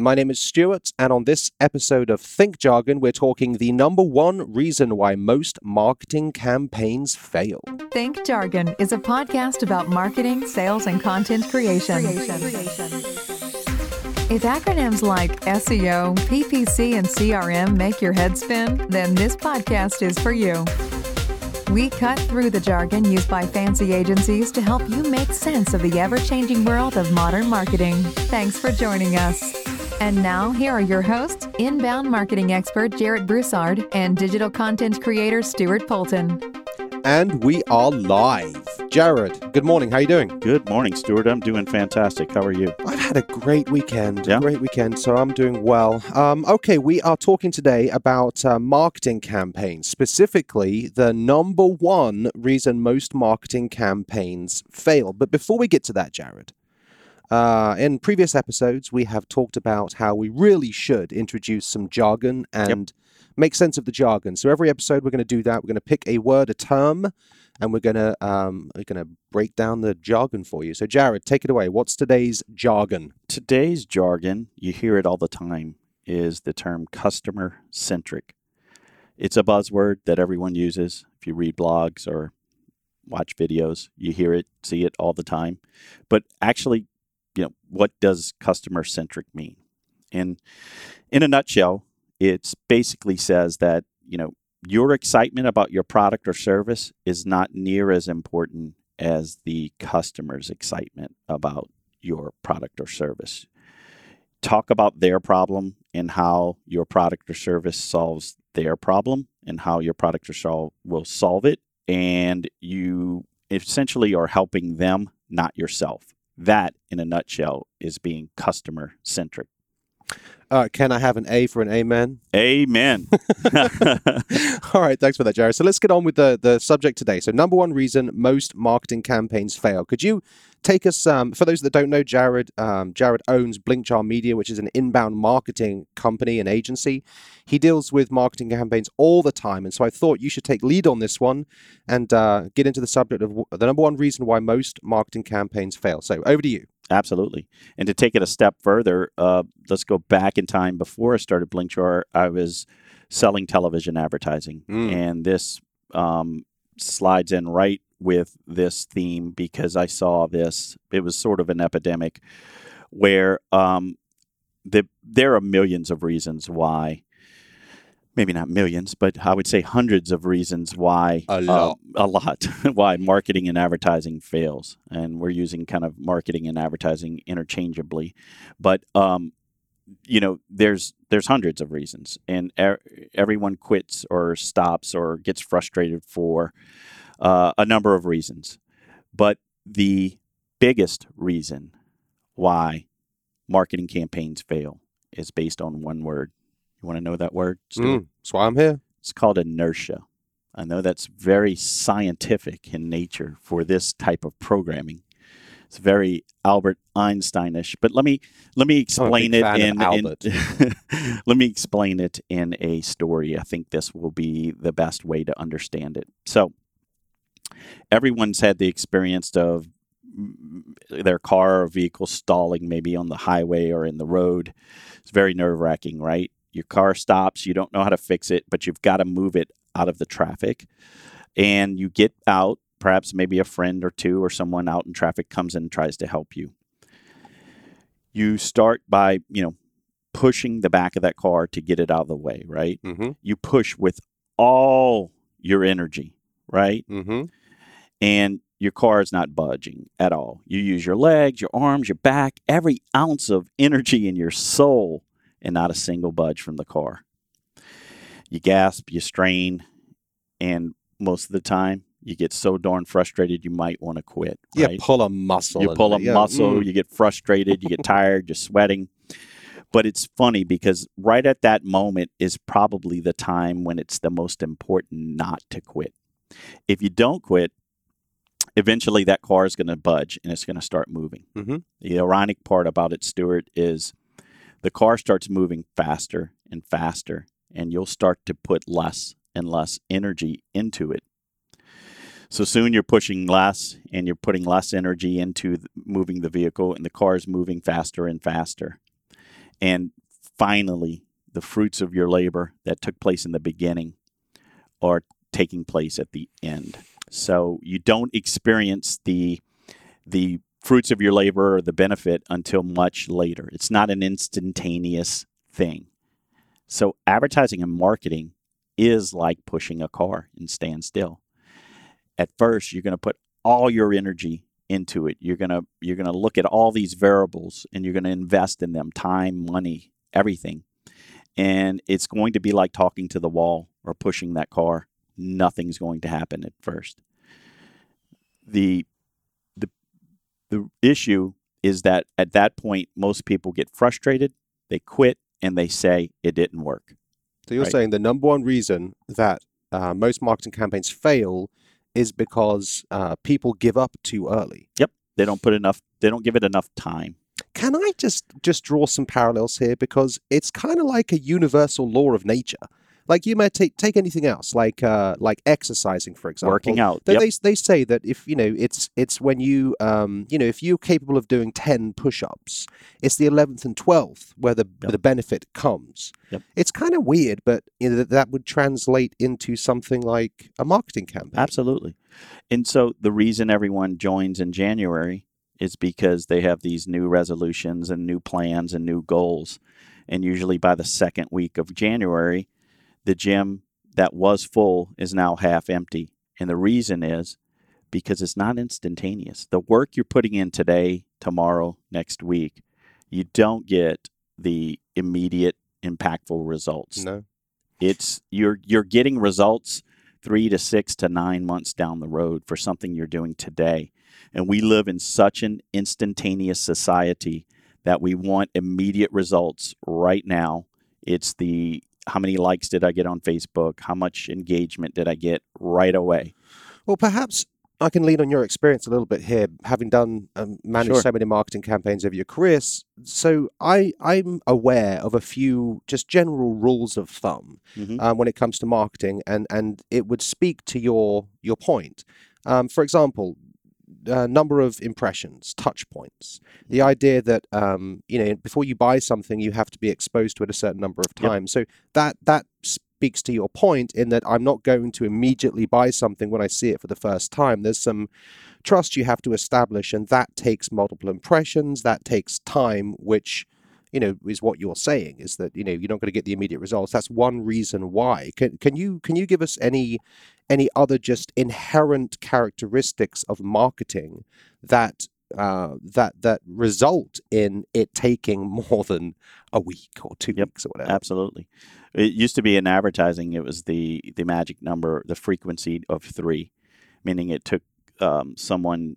My name is Stuart, and on this episode of Think Jargon, we're talking the number one reason why most marketing campaigns fail. Think Jargon is a podcast about marketing, sales, and content creation. If acronyms like SEO, PPC, and CRM make your head spin, then this podcast is for you. We cut through the jargon used by fancy agencies to help you make sense of the ever-changing world of modern marketing. Thanks for joining us. And now, here are your hosts, inbound marketing expert Jared Broussard and digital content creator Stuart Poulton. And we are live. Jared, good morning. How are you doing? Good morning, Stuart. I'm doing fantastic. How are you? I've had a great weekend. Yeah. Great weekend. So I'm doing well. Okay, we are talking today about marketing campaigns, specifically the number one reason most marketing campaigns fail. But before we get to that, Jared, in previous episodes, we have talked about how we really should introduce some jargon and make sense of the jargon. So every episode, we're going to do that. We're going to pick a word, a term, and we're going to break down the jargon for you. So Jared, take it away. What's today's jargon? Today's jargon, you hear it all the time, is the term customer-centric. It's a buzzword that everyone uses. If you read blogs or watch videos, you hear it, see it all the time. But actually, you know, what does customer-centric mean? And in a nutshell, it basically says that, you know, your excitement about your product or service is not near as important as the customer's excitement about your product or service. Talk about their problem and how your product or service solves their problem and how your product or service will solve it. And you essentially are helping them, not yourself. That, in a nutshell, is being customer-centric. Can I have an A for an amen? Amen. All right. Thanks for that, Jared. So let's get on with the subject today. So number one reason most marketing campaigns fail. Could you take us, for those that don't know, Jared owns BlinkJar Media, which is an inbound marketing company and agency. He deals with marketing campaigns all the time. And so I thought you should take lead on this one and get into the subject of the number one reason why most marketing campaigns fail. So over to you. Absolutely. And to take it a step further, let's go back in time. Before I started BlinkJar, I was selling television advertising. And this slides in right with this theme because I saw this. It was sort of an epidemic where there are millions of reasons why, maybe not millions, but I would say hundreds of reasons why why marketing and advertising fails. And we're using kind of marketing and advertising interchangeably, but you know, there's hundreds of reasons, and everyone quits or stops or gets frustrated for a number of reasons. But the biggest reason why marketing campaigns fail is based on one word. You want to know that word? That's why I'm here. It's called inertia. I know that's very scientific in nature for this type of programming. It's very Albert Einstein-ish, but let me explain it in a story. I think this will be the best way to understand it. So everyone's had the experience of their car or vehicle stalling, maybe on the highway or in the road. It's very nerve-wracking, right? Your car stops, you don't know how to fix it, but you've got to move it out of the traffic. And you get out, perhaps maybe a friend or two or someone out in traffic comes in and tries to help you. You start by, you know, pushing the back of that car to get it out of the way, right? Mm-hmm. You push with all your energy, right? Mm-hmm. And your car is not budging at all. You use your legs, your arms, your back, every ounce of energy in your soul, and not a single budge from the car. You gasp, you strain, and most of the time, you get so darn frustrated you might want to quit. Right? You pull a muscle. You get frustrated, you get tired, you're sweating. But it's funny because right at that moment is probably the time when it's the most important not to quit. If you don't quit, eventually that car is going to budge and it's going to start moving. Mm-hmm. The ironic part about it, Stuart, is the car starts moving faster and faster, and you'll start to put less and less energy into it. So soon you're pushing less, and you're putting less energy into moving the vehicle, and the car is moving faster and faster. And finally, the fruits of your labor that took place in the beginning are taking place at the end. So you don't experience the fruits of your labor or the benefit until much later. It's not an instantaneous thing. So advertising and marketing is like pushing a car and stand still. At first, you're going to put all your energy into it. You're going to look at all these variables and you're going to invest in them, time, money, everything. And it's going to be like talking to the wall or pushing that car. Nothing's going to happen at first. The issue is that at that point, most people get frustrated, they quit, and they say it didn't work. So you're saying the number one reason that most marketing campaigns fail is because people give up too early. Yep. They don't put enough, they don't give it enough time. Can I just draw some parallels here? Because it's kind of like a universal law of nature. Like you might take anything else, like exercising, for example. Working out. Yep. They say that if it's when you if you're capable of doing 10 push-ups, it's the 11th and 12th where the benefit comes. Yep. It's kind of weird, but that would translate into something like a marketing campaign. Absolutely. And so the reason everyone joins in January is because they have these new resolutions and new plans and new goals, and usually by the second week of January. The gym that was full is now half empty. And the reason is because it's not instantaneous. The work you're putting in today, tomorrow, next week, you don't get the immediate impactful results. No. It's you're getting results 3 to 6 to 9 months down the road for something you're doing today. And we live in such an instantaneous society that we want immediate results right now. It's the how many likes did I get on Facebook? How much engagement did I get right away? Well, perhaps I can lean on your experience a little bit here, having done managed so many marketing campaigns over your career. So I'm aware of a few just general rules of thumb when it comes to marketing, and it would speak to your point. For example, number of impressions, touch points. The idea that before you buy something, you have to be exposed to it a certain number of times. Yep. So that speaks to your point in that I'm not going to immediately buy something when I see it for the first time. There's some trust you have to establish, and that takes multiple impressions. That takes time, which is what you're saying is that you're not going to get the immediate results. That's one reason why. Can you give us any other just inherent characteristics of marketing that result in it taking more than a week or 2 weeks or whatever? Absolutely. It used to be in advertising, it was the magic number, the frequency of 3, meaning it took someone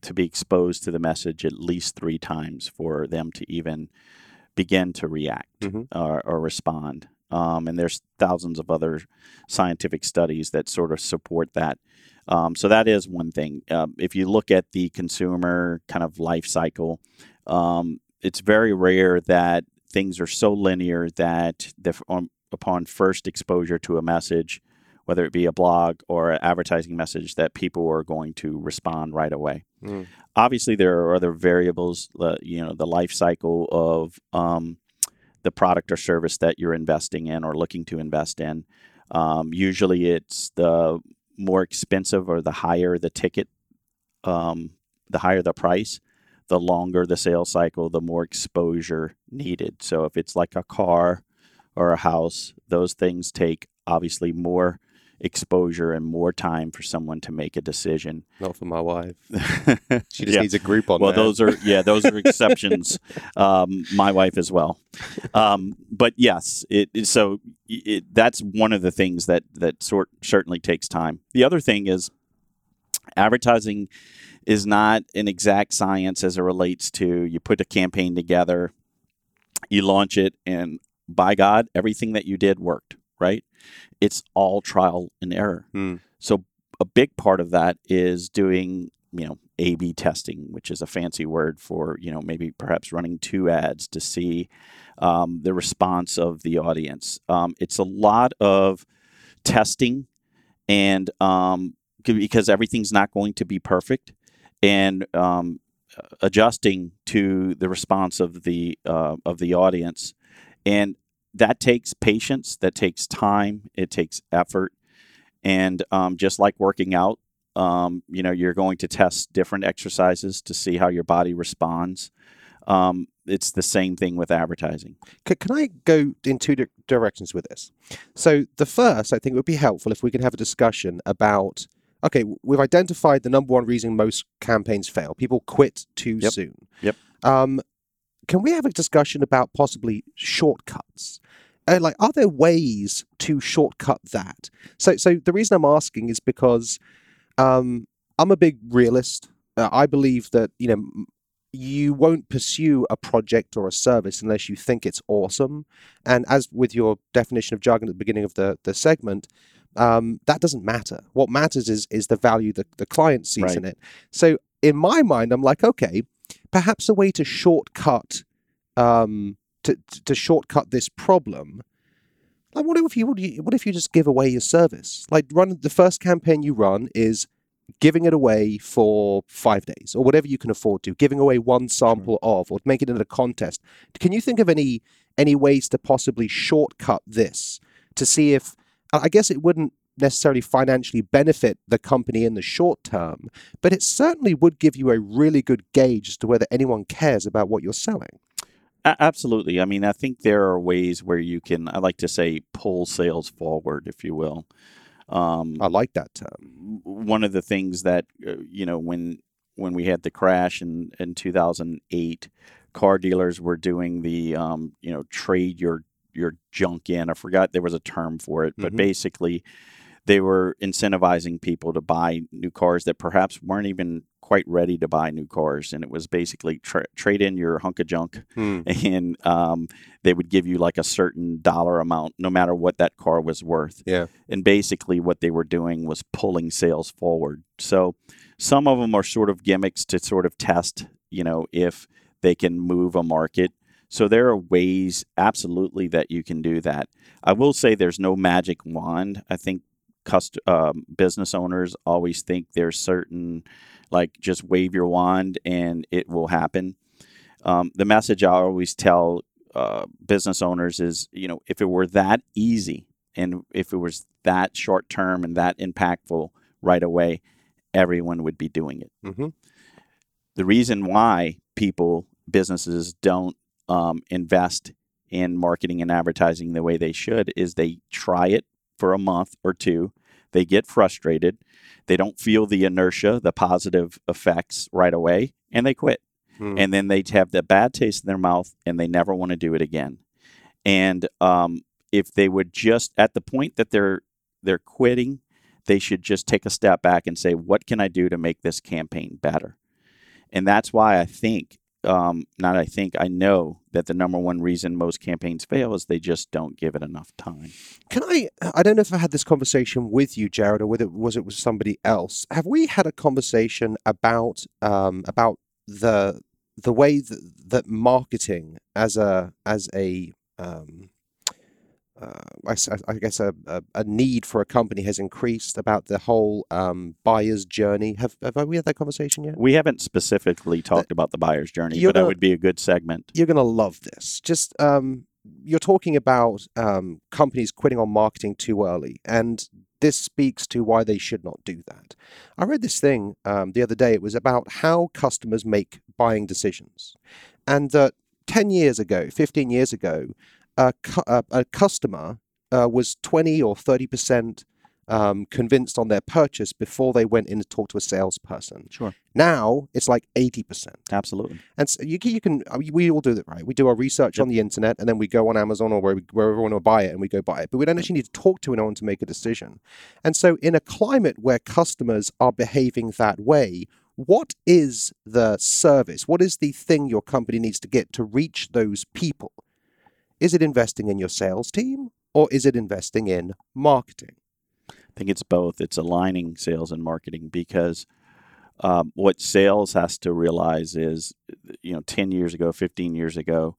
to be exposed to the message at least 3 times for them to even begin to react or respond. And there's thousands of other scientific studies that sort of support that. So that is one thing. If you look at the consumer kind of life cycle, it's very rare that things are so linear that upon first exposure to a message, whether it be a blog or an advertising message, that people are going to respond right away. Mm. Obviously, there are other variables, the life cycle of the product or service that you're investing in or looking to invest in. Usually, it's the more expensive or the higher the ticket, the higher the price, the longer the sales cycle, the more exposure needed. So if it's like a car or a house, those things take obviously more exposure and more time for someone to make a decision. Not for my wife. She just needs a group on that. Well, those are exceptions. My wife as well. But yes, that's one of the things that certainly takes time. The other thing is advertising is not an exact science as it relates to you put a campaign together, you launch it, and by God, everything that you did worked. Right? It's all trial and error. Mm. So a big part of that is doing, A/B testing, which is a fancy word for, maybe perhaps running 2 ads to see the response of the audience. It's a lot of testing and because everything's not going to be perfect. And adjusting to the response of the audience, and that takes patience, that takes time, it takes effort, and just like working out, you know, you're going to test different exercises to see how your body responds. It's the same thing with advertising. Can I go in two directions with this? So the first, I think it would be helpful if we could have a discussion about, okay, we've identified the number one reason most campaigns fail. People quit too soon. Yep. Can we have a discussion about possibly shortcuts? Like, are there ways to shortcut that? So the reason I'm asking is because I'm a big realist. I believe that, you know, you won't pursue a project or a service unless you think it's awesome. And as with your definition of jargon at the beginning of the segment, that doesn't matter. What matters is the value that the client sees in it. So in my mind, I'm like, okay, perhaps a way to shortcut to shortcut this problem. Like, what if you just give away your service? Like, run the first campaign you run is giving it away for 5 days or whatever you can afford to, giving away one sample of, or make it in a contest. Can you think of any ways to possibly shortcut this to see if, I guess it wouldn't necessarily financially benefit the company in the short term, but it certainly would give you a really good gauge as to whether anyone cares about what you're selling. Absolutely. I mean, I think there are ways where you can, I like to say, pull sales forward, if you will. I like that term. One of the things that, you know, when we had the crash in 2008, car dealers were doing the, you know, trade your junk in. I forgot there was a term for it, but basically they were incentivizing people to buy new cars that perhaps weren't even quite ready to buy new cars. And it was basically trade in your hunk of junk. And they would give you like a certain dollar amount, no matter what that car was worth. Yeah. And basically what they were doing was pulling sales forward. So some of them are sort of gimmicks to sort of test, you know, if they can move a market. So there are ways, absolutely, that you can do that. I will say there's no magic wand. I think business owners always think there's certain, like, just wave your wand and it will happen. The message I always tell business owners is, you know, if it were that easy and if it was that short term and that impactful right away, everyone would be doing it. The reason why businesses don't invest in marketing and advertising the way they should is they try it for a month or two. They get frustrated. They don't feel the inertia, the positive effects right away, and they quit. And then they have the bad taste in their mouth, and they never want to do it again. And if they would just, at the point that they're quitting, they should just take a step back and say, what can I do to make this campaign better? And that's why I think, I know that the number one reason most campaigns fail is they just don't give it enough time. I don't know if I had this conversation with you, Jared, or whether it was with somebody else. Have we had a conversation about the way that marketing as a need for a company has increased, about the whole buyer's journey? Have we had that conversation yet? We haven't specifically talked about the buyer's journey, but that would be a good segment. You're going to love this. Just you're talking about companies quitting on marketing too early, and this speaks to why they should not do that. I read this thing the other day. It was about how customers make buying decisions, and that 10 years ago, 15 years ago, a customer was 20 or 30% convinced on their purchase before they went in to talk to a salesperson. Sure. Now it's like 80%. Absolutely. And so you can. We all do that, right? We do our research on the internet, and then we go on Amazon or wherever we want to buy it, and we go buy it. But we don't actually need to talk to anyone to make a decision. And so, in a climate where customers are behaving that way, what is the service? What is the thing your company needs to get to reach those people? Is it investing in your sales team, or is it investing in marketing? I think it's both. It's aligning sales and marketing, because what sales has to realize is, you know, 10 years ago, 15 years ago,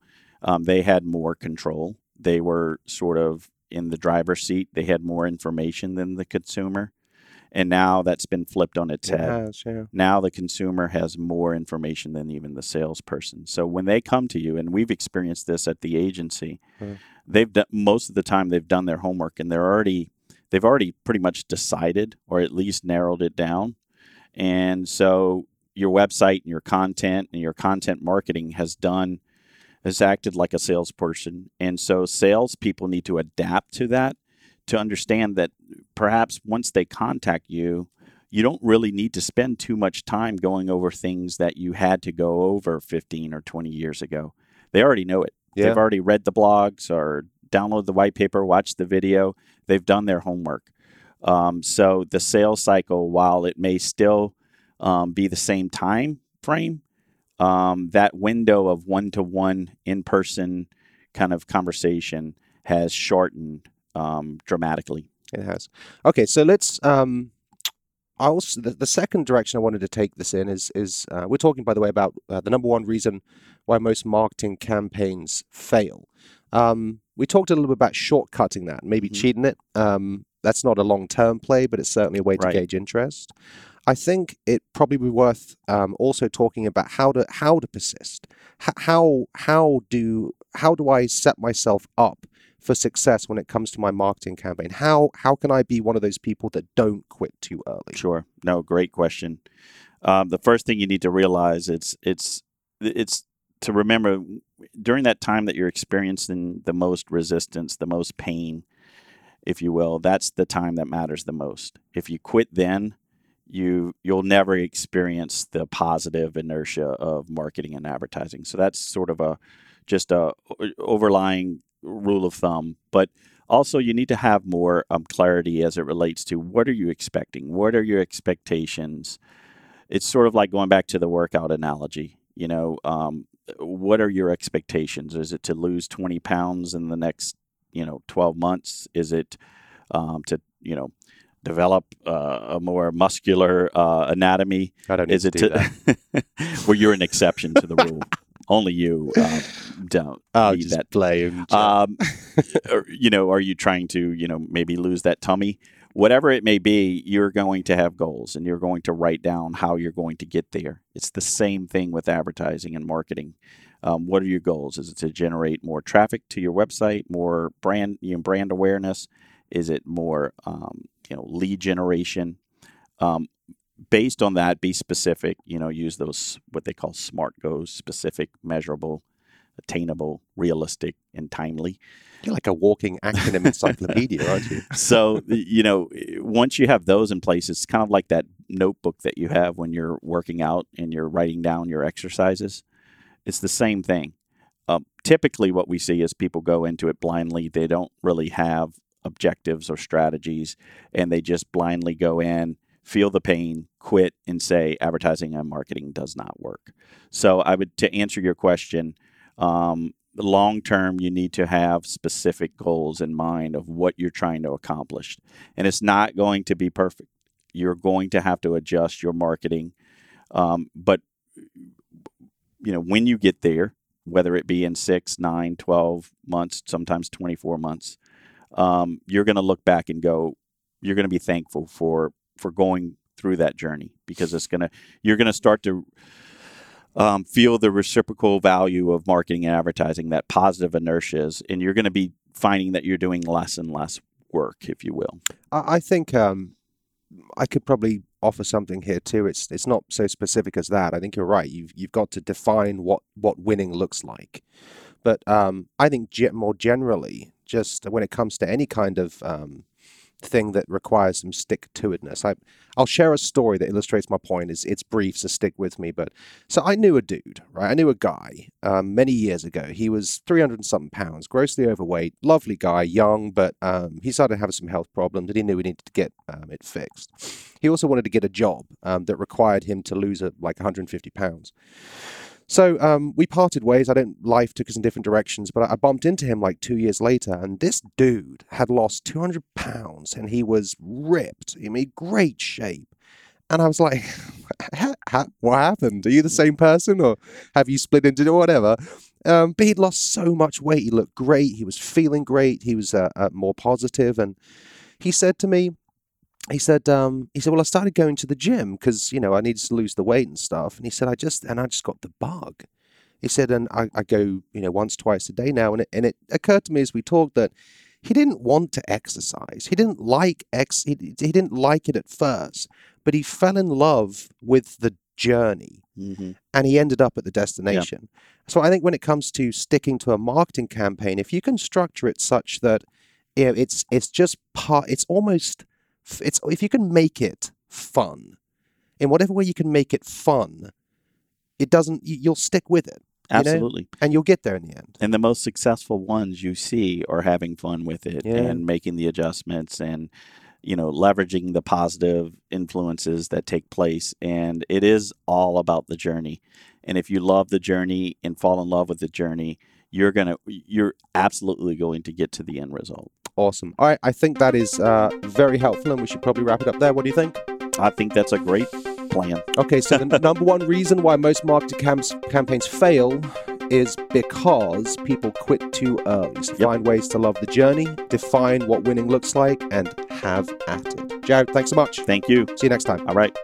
they had more control. They were sort of in the driver's seat. They had more information than the consumer. And now that's been flipped on its head. Has, yeah. Now the consumer has more information than even the salesperson. So when they come to you, and we've experienced this at the agency, mm. they've done, most of the time they've done their homework and they've already pretty much decided, or at least narrowed it down. And so your website and your content marketing has acted like a salesperson. And so salespeople need to adapt to that, to understand that perhaps once they contact you, you don't really need to spend too much time going over things that you had to go over 15 or 20 years ago. They already know it. Yeah. They've already read the blogs or download the white paper, watch the video. They've done their homework. So the sales cycle, while it may still be the same time frame, that window of one-to-one in-person kind of conversation has shortened dramatically. It has. Okay, so let's. The second direction I wanted to take this in is we're talking, by the way, about the number one reason why most marketing campaigns fail. We talked a little bit about shortcutting that, maybe mm-hmm. cheating it. That's not a long-term play, but it's certainly a way right. to gauge interest. I think it probably be worth also talking about how to persist. How do I set myself up for success when it comes to my marketing campaign? How can I be one of those people that don't quit too early? Sure. No, great question. The first thing you need to realize it's to remember during that time that you're experiencing the most resistance, the most pain, if you will, that's the time that matters the most. If you quit then, you'll never experience the positive inertia of marketing and advertising. So that's sort of a overlying rule of thumb. But also you need to have more clarity as it relates to what are you expecting? What are your expectations? It's sort of like going back to the workout analogy. You know, what are your expectations? Is it to lose 20 pounds in the next, 12 months? Is it to, develop a more muscular anatomy? I don't need Is to it do to that. Well, you're an exception to the rule. Only you don't. Oh, just that blame. Are you trying to, maybe lose that tummy? Whatever it may be, you're going to have goals and you're going to write down how you're going to get there. It's the same thing with advertising and marketing. What are your goals? Is it to generate more traffic to your website, more brand awareness? Is it more lead generation? Based on that, be specific, use those, what they call SMART goals: specific, measurable, attainable, realistic, and timely. You're like a walking acronym encyclopedia, aren't you? So, once you have those in place, it's kind of like that notebook that you have when you're working out and you're writing down your exercises. It's the same thing. Typically, what we see is people go into it blindly. They don't really have objectives or strategies, and they just blindly go in, feel the pain, quit, and say advertising and marketing does not work. So I would, to answer your question, long term, you need to have specific goals in mind of what you're trying to accomplish. And it's not going to be perfect. You're going to have to adjust your marketing. But, when you get there, whether it be in 6, 9, 12 months, sometimes 24 months, you're going to look back and go, you're going to be thankful for going through that journey, because you're going to start to feel the reciprocal value of marketing and advertising, that positive inertias, and you're going to be finding that you're doing less and less work, if you will. I think I could probably offer something here too. It's not so specific as that. I think you're right. You've got to define what winning looks like. But I think more generally, just when it comes to any kind of thing that requires some stick-to-itiveness. I'll share a story that illustrates my point. It's brief, so stick with me. But so I knew a dude, right? I knew a guy many years ago. He was 300-something pounds, grossly overweight, lovely guy, young, but he started having some health problems, and he knew he needed to get it fixed. He also wanted to get a job that required him to lose like 150 pounds. So we parted ways. Life took us in different directions, but I bumped into him like 2 years later, and this dude had lost 200 pounds, and he was ripped. He made great shape. And I was like, what happened? Are you the same person, or have you split into whatever? But he'd lost so much weight. He looked great. He was feeling great. He was more positive. And he said to me, he said, well, I started going to the gym because, you know, I needed to lose the weight and stuff. And he said, I just got the bug. He said, and I go, you know, once, twice a day now. And it occurred to me as we talked that he didn't want to exercise. He didn't like he didn't like it at first, but he fell in love with the journey, mm-hmm. and he ended up at the destination. Yeah. So I think when it comes to sticking to a marketing campaign, if you can structure it such that, you know, it's just part, it's almost, it's, if you can make it fun in whatever way you can make it fun, it doesn't, you'll stick with it. Absolutely. You know? And you'll get there in the end. And the most successful ones you see are having fun with it, yeah. and making the adjustments and, you know, leveraging the positive influences that take place. And it is all about the journey. And if you love the journey and fall in love with the journey, you're absolutely going to get to the end result. Awesome. All right. I think that is very helpful, and we should probably wrap it up there. What do you think? I think that's a great plan. Okay, so the number one reason why most marketing campaigns fail is because people quit too early. So find ways to love the journey, define what winning looks like, and have at it. Jared, thanks so much. Thank you. See you next time. All right.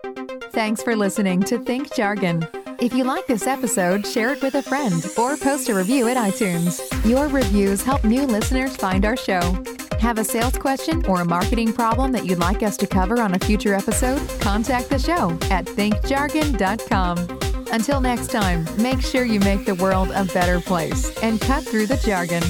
Thanks for listening to Think Jargon. If you like this episode, share it with a friend or post a review at iTunes. Your reviews help new listeners find our show. Have a sales question or a marketing problem that you'd like us to cover on a future episode? Contact the show at thinkjargon.com. Until next time, make sure you make the world a better place and cut through the jargon.